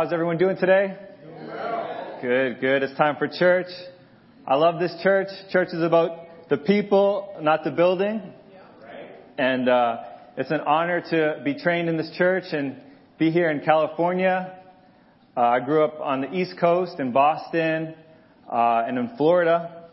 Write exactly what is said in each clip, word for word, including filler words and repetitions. how's everyone doing today? Good, good. It's time for church. I love this church. Church is about the people, not the building. And uh, it's an honor to be trained in this church and be here in California. Uh, I grew up on the East Coast in Boston uh, and in Florida.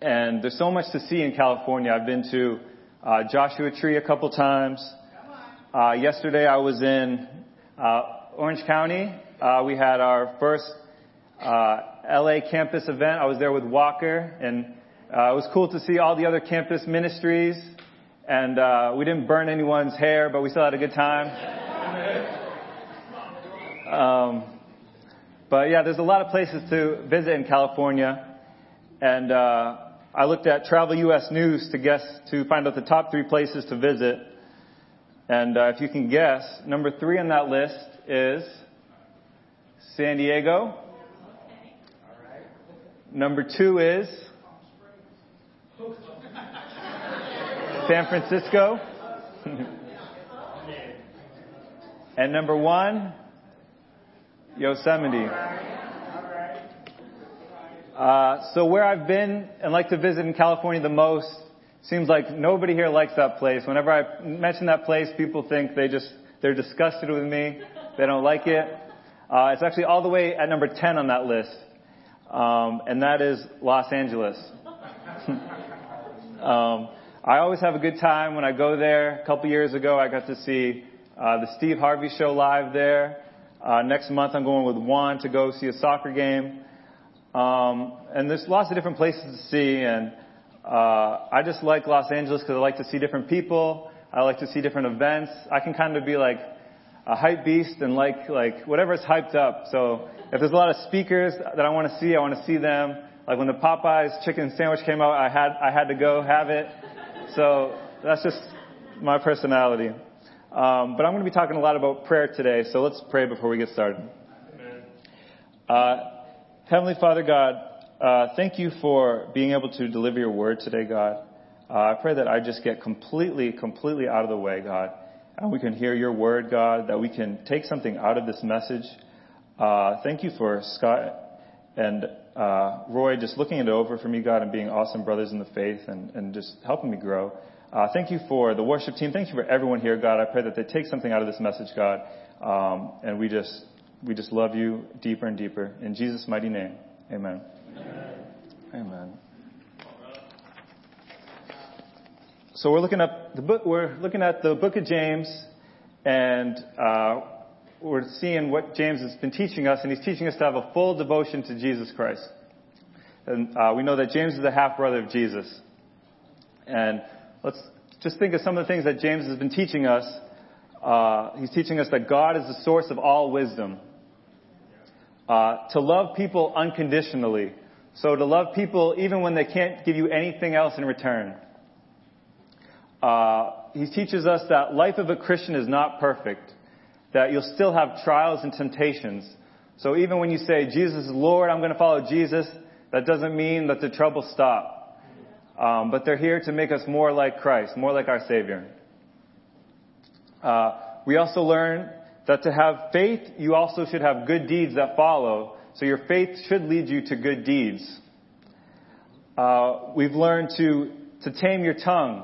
And there's so much to see in California. I've been to uh, Joshua Tree a couple times. Uh, yesterday I was in uh, Orange County. Uh, we had our first Uh, L A campus event. I was there with Walker, and uh, it was cool to see all the other campus ministries, and uh, we didn't burn anyone's hair, but we still had a good time. Um, but yeah, there's a lot of places to visit in California, and uh, I looked at Travel U S News to guess to find out the top three places to visit, and uh, if you can guess, number three on that list is San Diego. Number two is San Francisco. And number one, Yosemite. Uh, so where I've been and like to visit in California the most, seems like nobody here likes that place. Whenever I mention that place, people think they just, they're disgusted with me. They don't like it. Uh, it's actually all the way at number ten on that list. Um, and that is Los Angeles. um, I always have a good time when I go there. A couple years ago, I got to see uh, the Steve Harvey show live there. Uh, next month, I'm going with Juan to go see a soccer game. Um, and there's lots of different places to see. And uh, I just like Los Angeles because I like to see different people. I like to see different events. I can kind of be like a hype beast and like like whatever's hyped up. So if there's a lot of speakers that I want to see, I want to see them. Like when the Popeyes chicken sandwich came out, I had I had to go have it. So that's just my personality. Um, but I'm going to be talking a lot about prayer today. So let's pray before we get started. Amen. Uh, Heavenly Father God, uh, thank you for being able to deliver your word today, God. Uh, I pray that I just get completely, completely out of the way, God. And we can hear your word, God, that we can take something out of this message. Uh, thank you for Scott and uh, Roy just looking it over for me, God, and being awesome brothers in the faith and, and just helping me grow. Uh, thank you for the worship team. Thank you for everyone here, God. I pray that they take something out of this message, God. Um, and we just we just love you deeper and deeper. In Jesus' mighty name, amen. Amen. Amen. So we're looking up the book. We're looking at the book of James, and uh, we're seeing what James has been teaching us, and he's teaching us to have a full devotion to Jesus Christ. And uh, we know that James is the half brother of Jesus. And let's just think of some of the things that James has been teaching us. Uh, he's teaching us that God is the source of all wisdom. Uh, to love people unconditionally, so to love people even when they can't give you anything else in return. Uh, he teaches us that life of a Christian is not perfect, that you'll still have trials and temptations. So even when you say, Jesus is Lord, I'm going to follow Jesus, that doesn't mean that the troubles stop. Um, but they're here to make us more like Christ, more like our Savior. Uh, we also learn that to have faith, you also should have good deeds that follow. So your faith should lead you to good deeds. Uh, we've learned to, to tame your tongue.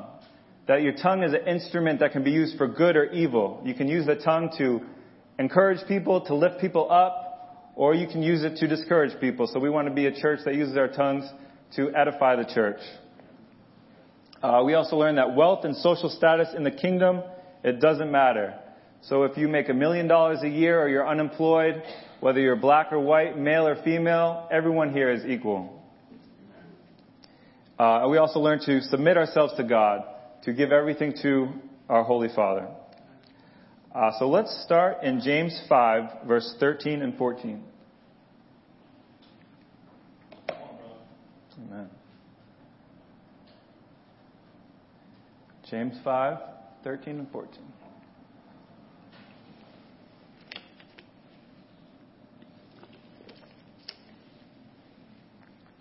That your tongue is an instrument that can be used for good or evil. You can use the tongue to encourage people, to lift people up, or you can use it to discourage people. So we want to be a church that uses our tongues to edify the church. Uh, we also learn that wealth and social status in the kingdom, it doesn't matter. So if you make a million dollars a year or you're unemployed, whether you're black or white, male or female, everyone here is equal. Uh, we also learn to submit ourselves to God, to give everything to our Holy Father. Uh, so let's start in James five, verse thirteen and fourteen. Amen. James five, thirteen and fourteen.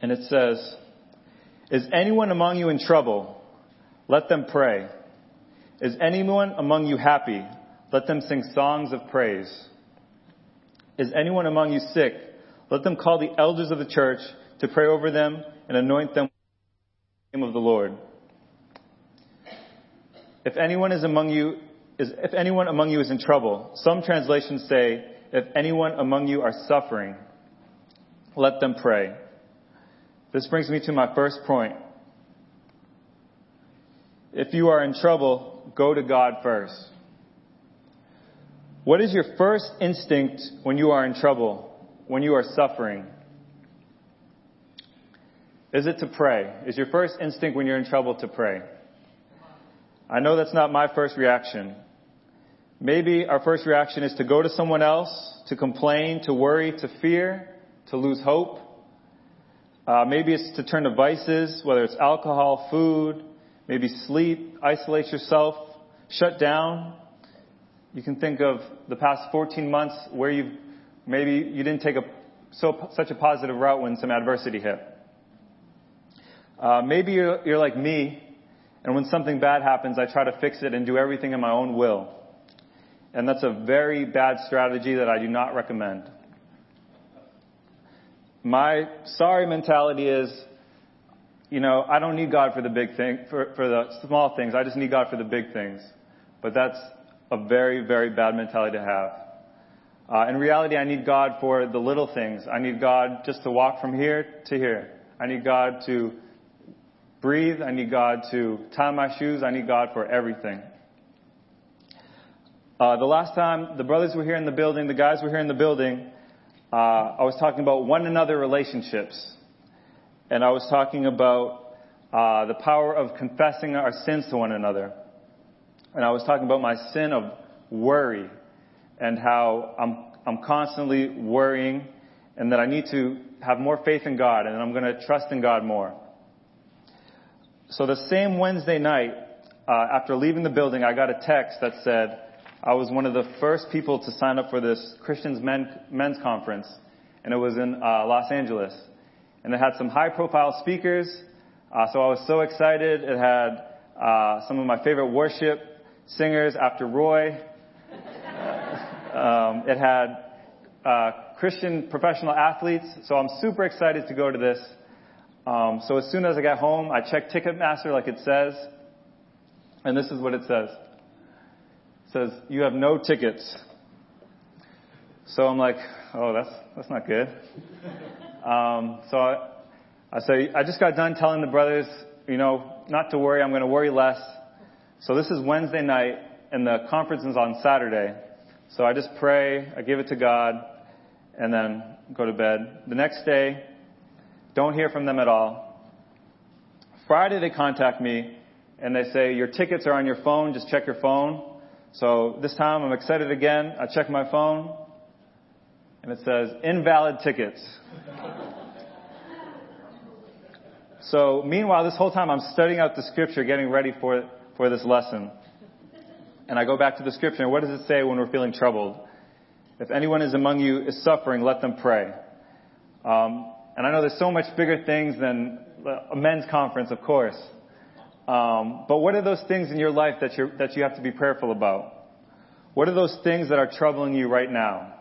And it says, "Is anyone among you in trouble? Let them pray. Is anyone among you happy? Let them sing songs of praise. Is anyone among you sick? Let them call the elders of the church to pray over them and anoint them with the name of the Lord. If anyone is among you is if anyone among you is in trouble, some translations say, if anyone among you are suffering, let them pray. This brings me to my first point. If you are in trouble, go to God first. What is your first instinct when you are in trouble, when you are suffering? Is it to pray? Is your first instinct when you're in trouble to pray? I know that's not my first reaction. Maybe our first reaction is to go to someone else, to complain, to worry, to fear, to lose hope. Uh, maybe it's to turn to vices, whether it's alcohol, food, maybe sleep, isolate yourself, shut down. You can think of the past fourteen months where you've maybe you didn't take a so such a positive route when some adversity hit. Uh, maybe you're, you're like me, and when something bad happens, I try to fix it and do everything in my own will. And that's a very bad strategy that I do not recommend. My sorry mentality is, you know, I don't need God for the big thing, for, for the small things. I just need God for the big things. But that's a very, very bad mentality to have. Uh, in reality, I need God for the little things. I need God just to walk from here to here. I need God to breathe. I need God to tie my shoes. I need God for everything. Uh, the last time the brothers were here in the building, the guys were here in the building, uh, I was talking about one another relationships. And I was talking about uh, the power of confessing our sins to one another. And I was talking about my sin of worry and how I'm I'm constantly worrying and that I need to have more faith in God and I'm going to trust in God more. So the same Wednesday night, uh, after leaving the building, I got a text that said I was one of the first people to sign up for this Christians Men, Men's Conference, and it was in uh, Los Angeles. And it had some high-profile speakers, uh, so I was so excited. It had uh, some of my favorite worship singers after Roy. um, it had uh, Christian professional athletes, so I'm super excited to go to this. Um, so as soon as I got home, I checked Ticketmaster like it says, and this is what it says. Says, you have no tickets. So I'm like, oh, that's that's not good. um, so I, I say, I just got done telling the brothers, you know, not to worry. I'm going to worry less. So this is Wednesday night, and the conference is on Saturday. So I just pray. I give it to God, and then go to bed. The next day, don't hear from them at all. Friday, they contact me, and they say, your tickets are on your phone. Just check your phone. So this time I'm excited again. I check my phone, and it says, invalid tickets. So meanwhile, this whole time I'm studying out the scripture, getting ready for for this lesson. And I go back to the scripture, and what does it say when we're feeling troubled? If anyone is among you is suffering, let them pray. Um, and I know there's so much bigger things than a men's conference, of course. Um, but what are those things in your life that you that you have to be prayerful about? What are those things that are troubling you right now?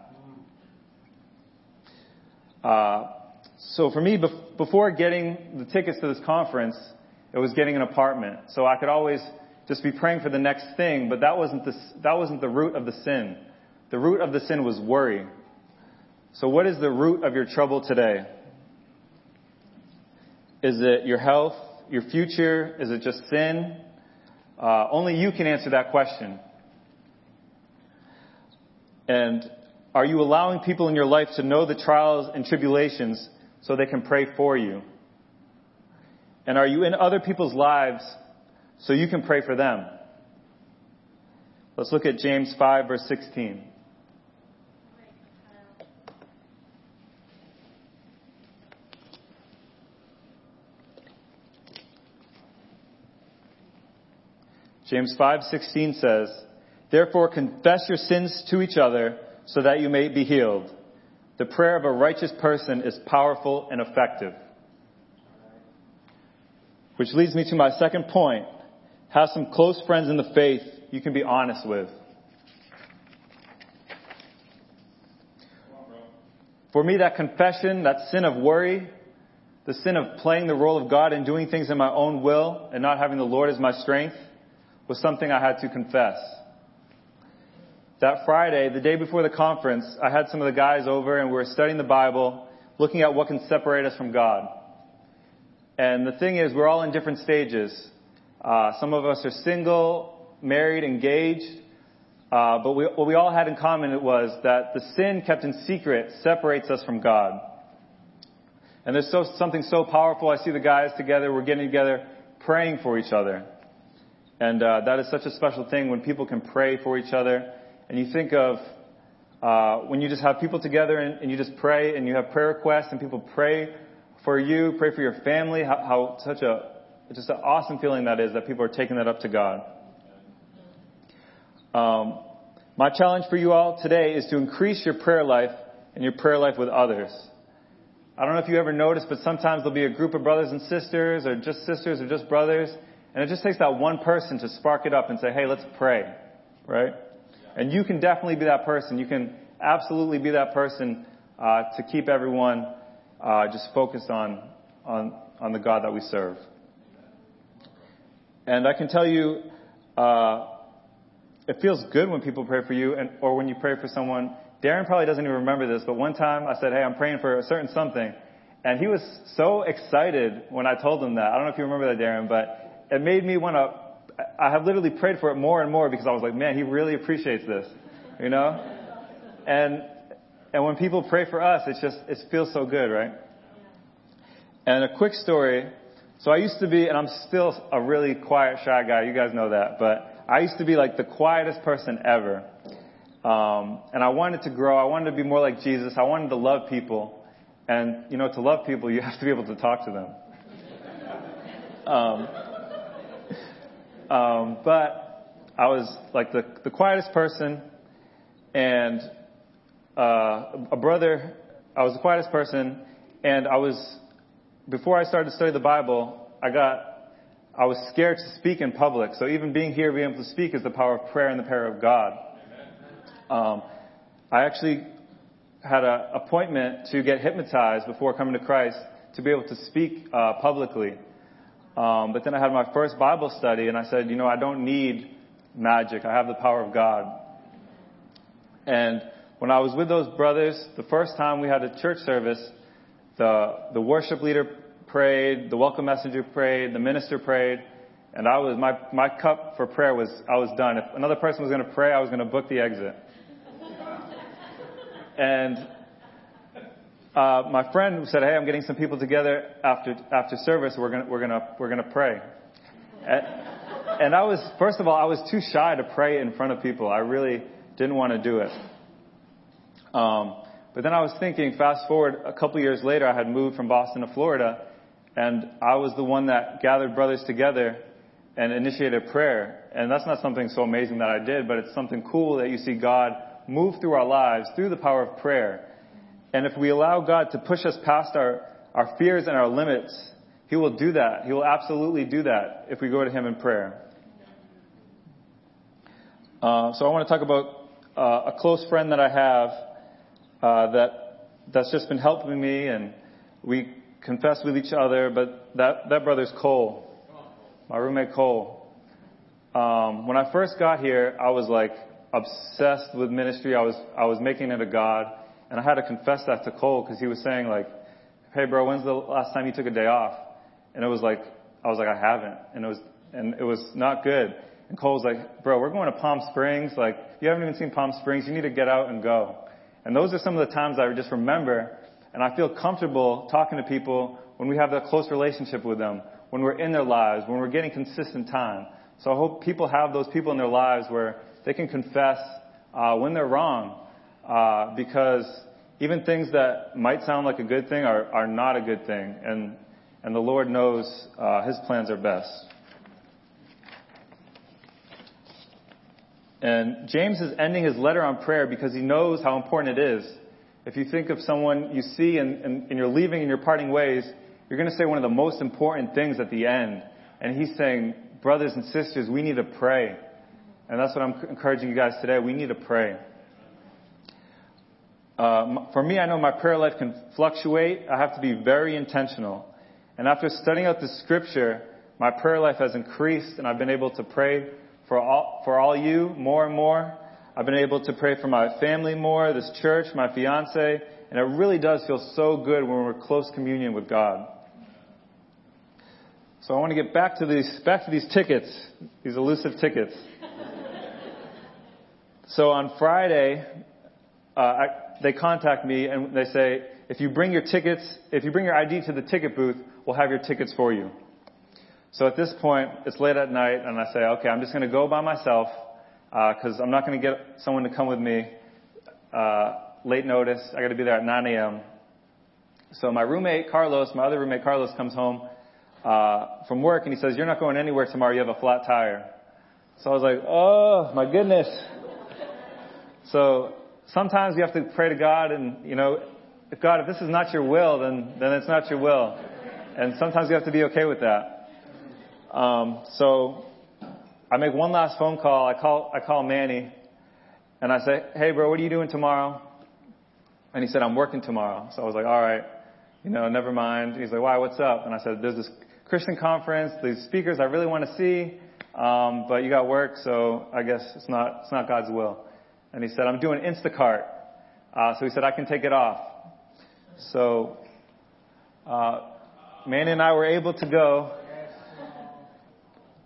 Uh, so for me, bef- before getting the tickets to this conference, it was getting an apartment. So I could always just be praying for the next thing, but that wasn't the that wasn't the root of the sin. The root of the sin was worry. So what is the root of your trouble today? Is it your health? Your future? Is it just sin? Uh, only you can answer that question. And are you allowing people in your life to know the trials and tribulations so they can pray for you? And are you in other people's lives so you can pray for them? Let's look at James five, verse sixteen. James five sixteen says, therefore confess your sins to each other so that you may be healed. The prayer of a righteous person is powerful and effective. Which leads me to my second point. Have some close friends in the faith you can be honest with. For me, that confession, that sin of worry, the sin of playing the role of God and doing things in my own will and not having the Lord as my strength, was something I had to confess. That Friday, the day before the conference, I had some of the guys over and we were studying the Bible, looking at what can separate us from God. And the thing is, we're all in different stages. Uh, some of us are single, married, engaged. Uh, but we, what we all had in common it was that the sin kept in secret separates us from God. And there's so, something so powerful. I see the guys together. We're getting together, praying for each other. And uh, that is such a special thing when people can pray for each other. And you think of uh, when you just have people together and, and you just pray and you have prayer requests and people pray for you, pray for your family, how, how such a just an awesome feeling that is that people are taking that up to God. Um, my challenge for you all today is to increase your prayer life and your prayer life with others. I don't know if you ever noticed, but sometimes there'll be a group of brothers and sisters or just sisters or just brothers. And it just takes that one person to spark it up and say, hey, let's pray. Right? And you can definitely be that person. You can absolutely be that person uh, to keep everyone uh, just focused on, on on the God that we serve. And I can tell you, uh, it feels good when people pray for you, and or when you pray for someone. Darren probably doesn't even remember this, but one time I said, hey, I'm praying for a certain something. And he was so excited when I told him that. I don't know if you remember that, Darren, but it made me want to. I have literally prayed for it more and more because I was like, man, he really appreciates this, you know? And and when people pray for us, it's just, it feels so good, right? And a quick story. So I used to be, and I'm still a really quiet, shy guy. You guys know that. But I used to be like the quietest person ever. Um, and I wanted to grow. I wanted to be more like Jesus. I wanted to love people. And, you know, to love people, you have to be able to talk to them. Um Um, but I was like the, the quietest person, and uh, a brother, I was the quietest person, and I was, before I started to study the Bible, I got, I was scared to speak in public. So even being here, being able to speak is the power of prayer and the power of God. Um, I actually had an appointment to get hypnotized before coming to Christ to be able to speak uh, publicly. Um, but then I had my first Bible study, and I said, you know, I don't need magic. I have the power of God. And when I was with those brothers, the first time we had a church service, the the worship leader prayed, the welcome messenger prayed, the minister prayed, and I was my my cup for prayer was I was done. If another person was going to pray, I was going to book the exit. And Uh, my friend said, "Hey, I'm getting some people together after after service. We're gonna we're gonna we're gonna pray." And, and I was first of all, I was too shy to pray in front of people. I really didn't want to do it. Um, but then I was thinking, fast forward a couple years later, I had moved from Boston to Florida, and I was the one that gathered brothers together and initiated prayer. And that's not something so amazing that I did, but it's something cool that you see God move through our lives through the power of prayer. And if we allow God to push us past our, our fears and our limits, He will do that. He will absolutely do that if we go to Him in prayer. Uh, so I want to talk about uh, a close friend that I have uh, that that's just been helping me, and we confess with each other. But that that brother's Cole, my roommate Cole. Um, when I first got here, I was like obsessed with ministry. I was I was making it a god. And I had to confess that to Cole because he was saying like, "Hey, bro, when's the last time you took a day off?" And it was like, I was like, "I haven't," and it was and it was not good. And Cole was like, "Bro, we're going to Palm Springs. Like, you haven't even seen Palm Springs. You need to get out and go." And those are some of the times I just remember, and I feel comfortable talking to people when we have that close relationship with them, when we're in their lives, when we're getting consistent time. So I hope people have those people in their lives where they can confess uh, when they're wrong. Uh, because even things that might sound like a good thing are, are not a good thing. And, and the Lord knows uh, His plans are best. And James is ending his letter on prayer because he knows how important it is. If you think of someone you see and, and, and you're leaving and you're parting ways, you're going to say one of the most important things at the end. And he's saying, brothers and sisters, we need to pray. And that's what I'm encouraging you guys today. We need to pray. Uh, for me, I know my prayer life can fluctuate. I have to be very intentional. And after studying out the scripture, my prayer life has increased, and I've been able to pray for all, for all you more and more. I've been able to pray for my family more, this church, my fiance, and it really does feel so good when we're in close communion with God. So I want to get back to these, back to these tickets, these elusive tickets. So on Friday, uh, I, they contact me and they say, if you bring your tickets, if you bring your I D to the ticket booth, we'll have your tickets for you. So at this point, it's late at night, and I say, okay, I'm just going to go by myself because uh, I'm not going to get someone to come with me. Uh, late notice, I got to be there at nine a.m. So my roommate, Carlos, my other roommate, Carlos, comes home uh, from work, and he says, you're not going anywhere tomorrow. You have a flat tire. So I was like, oh, my goodness. So sometimes you have to pray to God, and, you know, if God, if this is not your will, then, then it's not your will. And sometimes you have to be okay with that. Um, so I make one last phone call. I call, I call Manny and I say, hey bro, what are you doing tomorrow? And he said, I'm working tomorrow. So I was like, all right, you know, never mind. He's like, why, what's up? And I said, there's this Christian conference, these speakers I really want to see. Um, but you got work. So I guess it's not, it's not God's will. And he said, I'm doing Instacart. Uh, so he said, I can take it off. So, uh, Manny and I were able to go.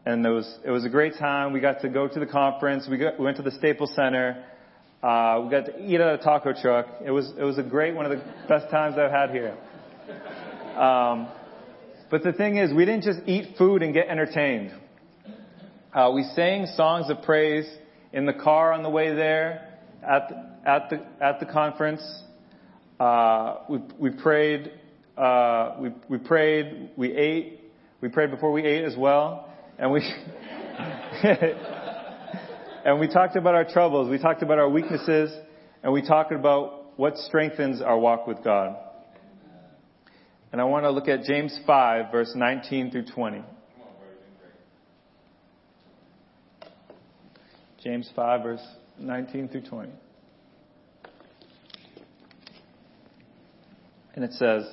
And it was, it was a great time. We got to go to the conference. We, got, we went to the Staples Center. Uh, we got to eat at a taco truck. It was, it was a great, one of the best times I've had here. Um, but the thing is, we didn't just eat food and get entertained. Uh, we sang songs of praise in the car on the way there at the, at the, at the conference. Uh, we, we prayed, uh, we, we prayed, we ate, we prayed before we ate as well. And we and we talked about our troubles. We talked about our weaknesses, and we talked about what strengthens our walk with God. And I want to look at James five, verse nineteen through twenty. James five, verse nineteen through twenty. And it says,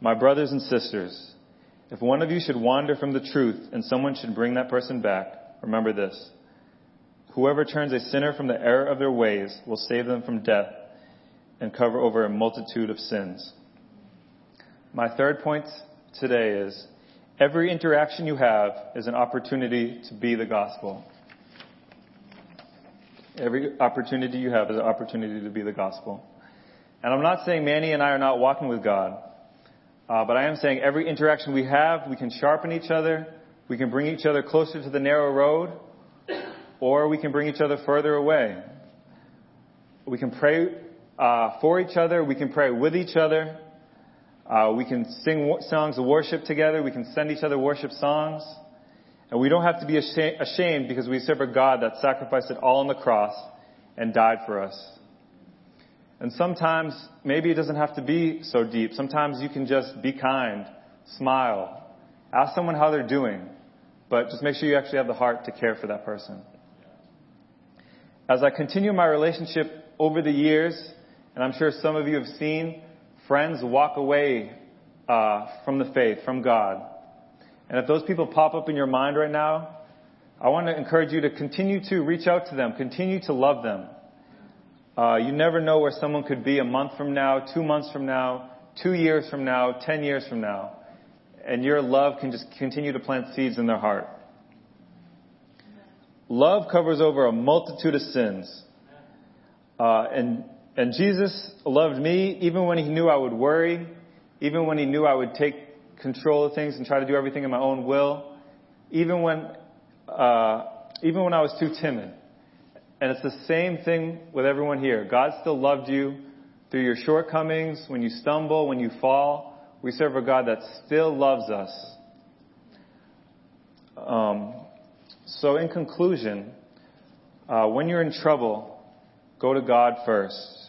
my brothers and sisters, if one of you should wander from the truth and someone should bring that person back, remember this. Whoever turns a sinner from the error of their ways will save them from death and cover over a multitude of sins. My third point today is every interaction you have is an opportunity to be the gospel. Every opportunity you have is an opportunity to be the gospel. And I'm not saying Manny and I are not walking with God. Uh, but I am saying every interaction we have, we can sharpen each other, we can bring each other closer to the narrow road, or we can bring each other further away. We can pray uh, for each other, we can pray with each other, uh, we can sing wo- songs of worship together, we can send each other worship songs, and we don't have to be asha- ashamed because we serve a God that sacrificed it all on the cross and died for us. And sometimes, maybe it doesn't have to be so deep. Sometimes you can just be kind, smile, ask someone how they're doing, but just make sure you actually have the heart to care for that person. As I continue my relationship over the years, and I'm sure some of you have seen friends walk away uh, from the faith, from God. And if those people pop up in your mind right now, I want to encourage you to continue to reach out to them, continue to love them. Uh, you never know where someone could be a month from now, two months from now, two years from now, ten years from now. And your love can just continue to plant seeds in their heart. Love covers over a multitude of sins. Uh, and, and Jesus loved me even when he knew I would worry, even when he knew I would take control of things and try to do everything in my own will, even when, uh, even when I was too timid. And it's the same thing with everyone here. God still loved you through your shortcomings, when you stumble, when you fall. We serve a God that still loves us. Um, so in conclusion, uh, when you're in trouble, go to God first.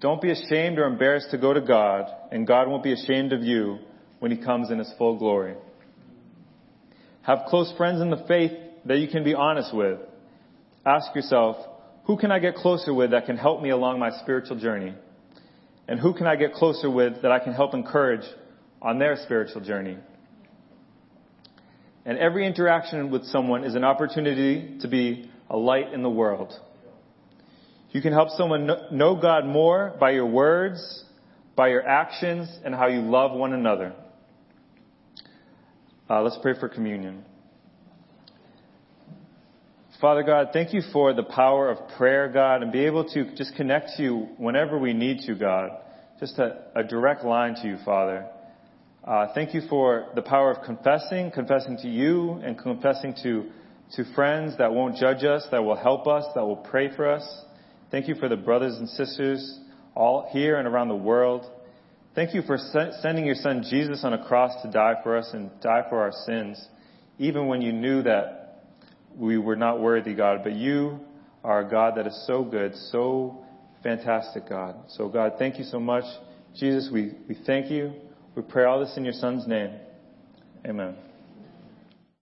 Don't be ashamed or embarrassed to go to God, and God won't be ashamed of you when he comes in his full glory. Have close friends in the faith that you can be honest with. Ask yourself, who can I get closer with that can help me along my spiritual journey? And who can I get closer with that I can help encourage on their spiritual journey? And every interaction with someone is an opportunity to be a light in the world. You can help someone know God more by your words, by your actions, and how you love one another. Uh, let's pray for communion. Father God, thank you for the power of prayer, God, and be able to just connect to you whenever we need to, God. Just a, a direct line to you, Father. Uh, thank you for the power of confessing, confessing to you and confessing to, to friends that won't judge us, that will help us, that will pray for us. Thank you for the brothers and sisters all here and around the world. Thank you for se- sending your son Jesus on a cross to die for us and die for our sins, even when you knew that we were not worthy, God. But you are a God that is so good, so fantastic, God. So, God, thank you so much. Jesus, we, we thank you. We pray all this in your son's name. Amen.